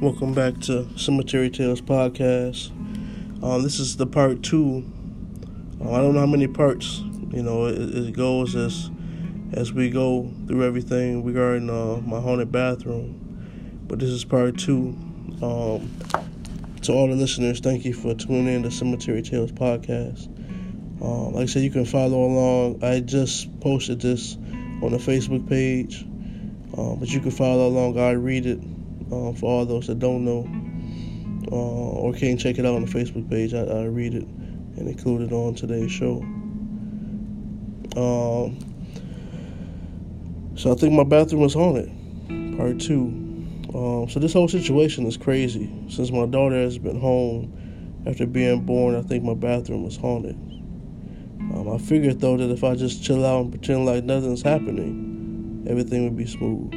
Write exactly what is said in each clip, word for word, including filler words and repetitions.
Welcome back to Cemetery Tales Podcast. Um, this is the part two. Uh, I don't know how many parts, you know, it, it goes as as we go through everything regarding uh, my haunted bathroom. But this is part two. Um, to all the listeners, thank you for tuning in to Cemetery Tales Podcast. Uh, like I said, you can follow along. I just posted this on the Facebook page, uh, but you can follow along. I read it. Uh, for all those that don't know uh, or can't check it out on the Facebook page, I, I read it and include it on today's show. Um, so I think my bathroom was haunted, part two. Um, so this whole situation is crazy. Since my daughter has been home after being born, I think my bathroom was haunted. Um, I figured, though, that if I just chill out and pretend like nothing's happening, everything would be smooth.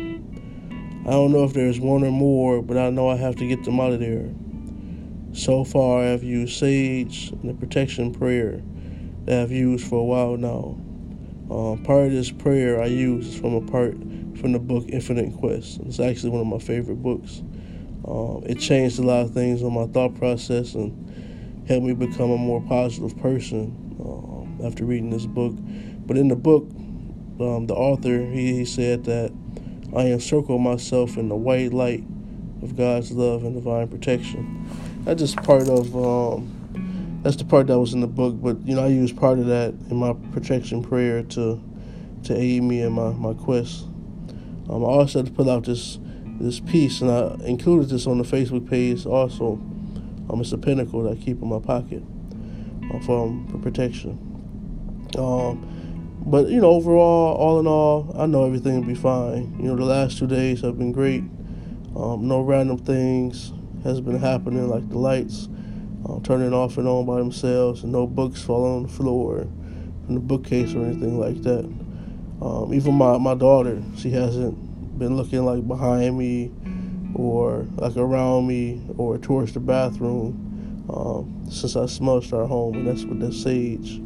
I don't know if there's one or more, but I know I have to get them out of there. So far, I have used sage and the protection prayer that I've used for a while now. Uh, part of this prayer I use is from a part from the book Infinite Quest. It's actually one of my favorite books. Um, it changed a lot of things on my thought process and helped me become a more positive person um, after reading this book. But in the book, um, the author, he, he said that I encircle myself in the white light of God's love and divine protection. That's just part of, um, that's the part that was in the book, but, you know, I use part of that in my protection prayer to to aid me in my, my quest. Um, I also had to put out this this piece, and I included this on the Facebook page also. Um, it's a pentacle that I keep in my pocket uh, for, um, for protection. Um... But, you know, overall, all in all, I know everything will be fine. You know, the last two days have been great. Um, no random things has been happening, like the lights uh, turning off and on by themselves, and no books falling on the floor from the bookcase or anything like that. Um, even my, my daughter, she hasn't been looking, like, behind me or, like, around me or towards the bathroom um, since I smudged our home, and that's with that sage.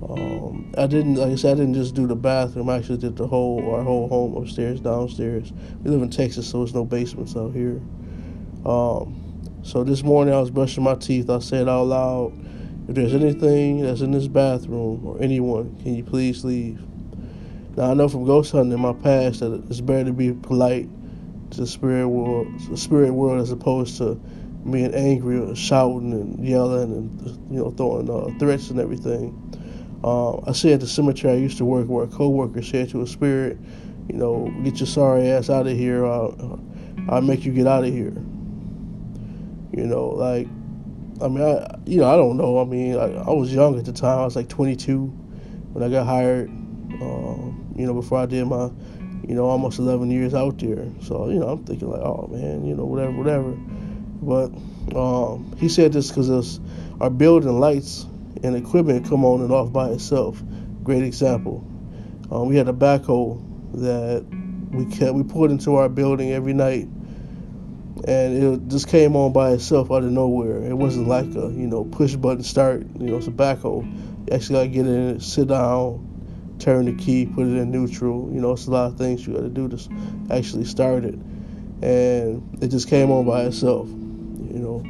Um, I didn't, like I said, I didn't just do the bathroom. I actually did the whole, our whole home, upstairs, downstairs. We live in Texas, so there's no basements out here. Um, so this morning I was brushing my teeth. I said out loud, if there's anything that's in this bathroom or anyone, can you please leave? Now, I know from ghost hunting in my past that it's better to be polite to the spirit world, the spirit world as opposed to being angry or shouting and yelling and, you know, throwing uh, threats and everything. Uh, I said at the cemetery I used to work where a co-worker said to a spirit, you know, get your sorry ass out of here. I'll, I'll make you get out of here. You know, like, I mean, I, you know, I don't know. I mean, I, I was young at the time. I was like twenty-two when I got hired, um, you know, before I did my, you know, almost eleven years out there. So, you know, I'm thinking like, oh, man, you know, whatever, whatever. But um, he said this because our building lights and equipment come on and off by itself. Great example. Um, we had a backhoe that we kept, we poured into our building every night, and it just came on by itself out of nowhere. It wasn't like a, you know, push button start. You know, it's a backhoe. You actually got to get in it, sit down, turn the key, put it in neutral. You know, it's a lot of things you got to do to actually start it, and it just came on by itself. You know.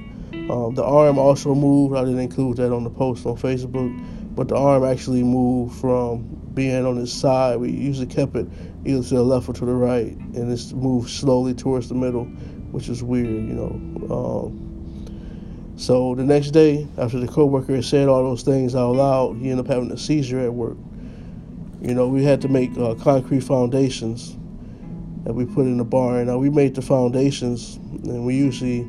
Um, the arm also moved. I didn't include that on the post on Facebook, but the arm actually moved from being on its side. We usually kept it either to the left or to the right, and it's moved slowly towards the middle, which is weird, you know. Um, so the next day, after the coworker had said all those things out loud, he ended up having a seizure at work. You know, we had to make uh, concrete foundations that we put in the barn. Now, we made the foundations, and we usually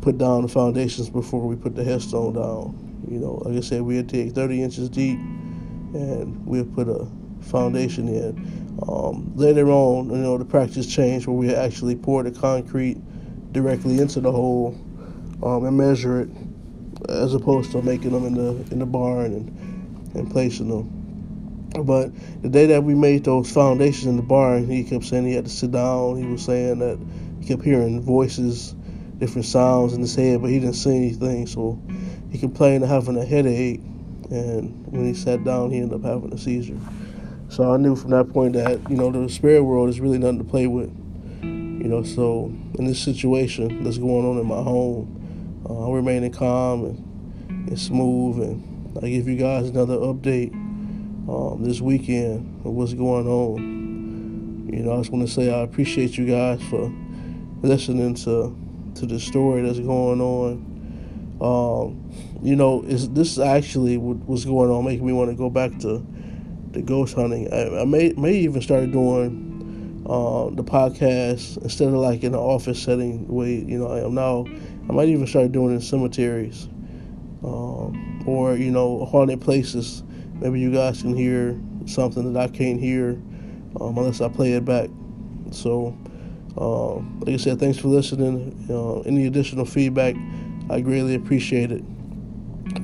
put down the foundations before we put the headstone down. You know, like I said, we'd dig thirty inches deep and we'd put a foundation in. Um, later on, you know, the practice changed where we actually pour the concrete directly into the hole um, and measure it, as opposed to making them in the in the barn and, and placing them. But the day that we made those foundations in the barn, he kept saying he had to sit down. He was saying that he kept hearing voices, different sounds in his head, but he didn't see anything, so he complained of having a headache, and when he sat down, he ended up having a seizure. So I knew from that point that, you know, the spirit world is really nothing to play with. You know, so in this situation that's going on in my home, uh, I'm remaining calm and, and smooth, and I give you guys another update um, this weekend of what's going on. You know, I just want to say I appreciate you guys for listening to to the story that's going on. Um, you know, is this is actually what's going on, making me want to go back to the ghost hunting. I, I may may even start doing Uh, the podcast instead of like in the office setting the way, you know, I am now. I might even start doing it in cemeteries um, or, you know, haunted places. Maybe you guys can hear something that I can't hear um, unless I play it back. So, um, like I said, thanks for listening. Uh, any additional feedback, I greatly appreciate it.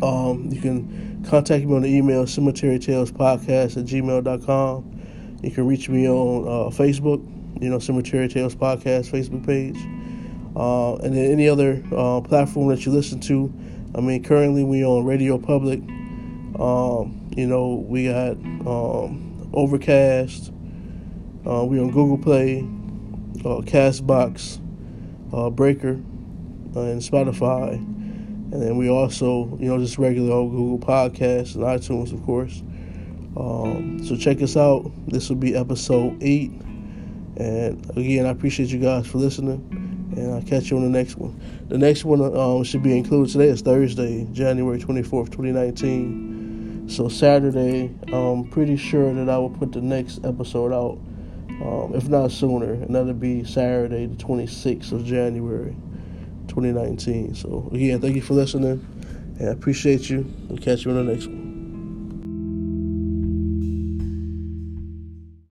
Um, you can contact me on the email, cemetery tales podcast at gmail dot com. You can reach me on uh, Facebook, you know, Cemetery Tales Podcast Facebook page. Uh, and then any other uh, platform that you listen to. I mean, currently we on Radio Public. Um, you know, we got um, Overcast. Uh, we on Google Play, uh, CastBox, uh, Breaker, uh, and Spotify. And then we also, you know, just regular old Google Podcasts and iTunes, of course. Um, so check us out. This will be episode eight. And again, I appreciate you guys for listening. And I'll catch you on the next one. The next one um, should be included today. It's Thursday, January twenty-fourth, twenty nineteen. So Saturday, I'm pretty sure that I will put the next episode out. Um, if not sooner. And that'll be Saturday, the twenty-sixth of January, twenty nineteen. So again, thank you for listening. And I appreciate you. I'll catch you on the next one.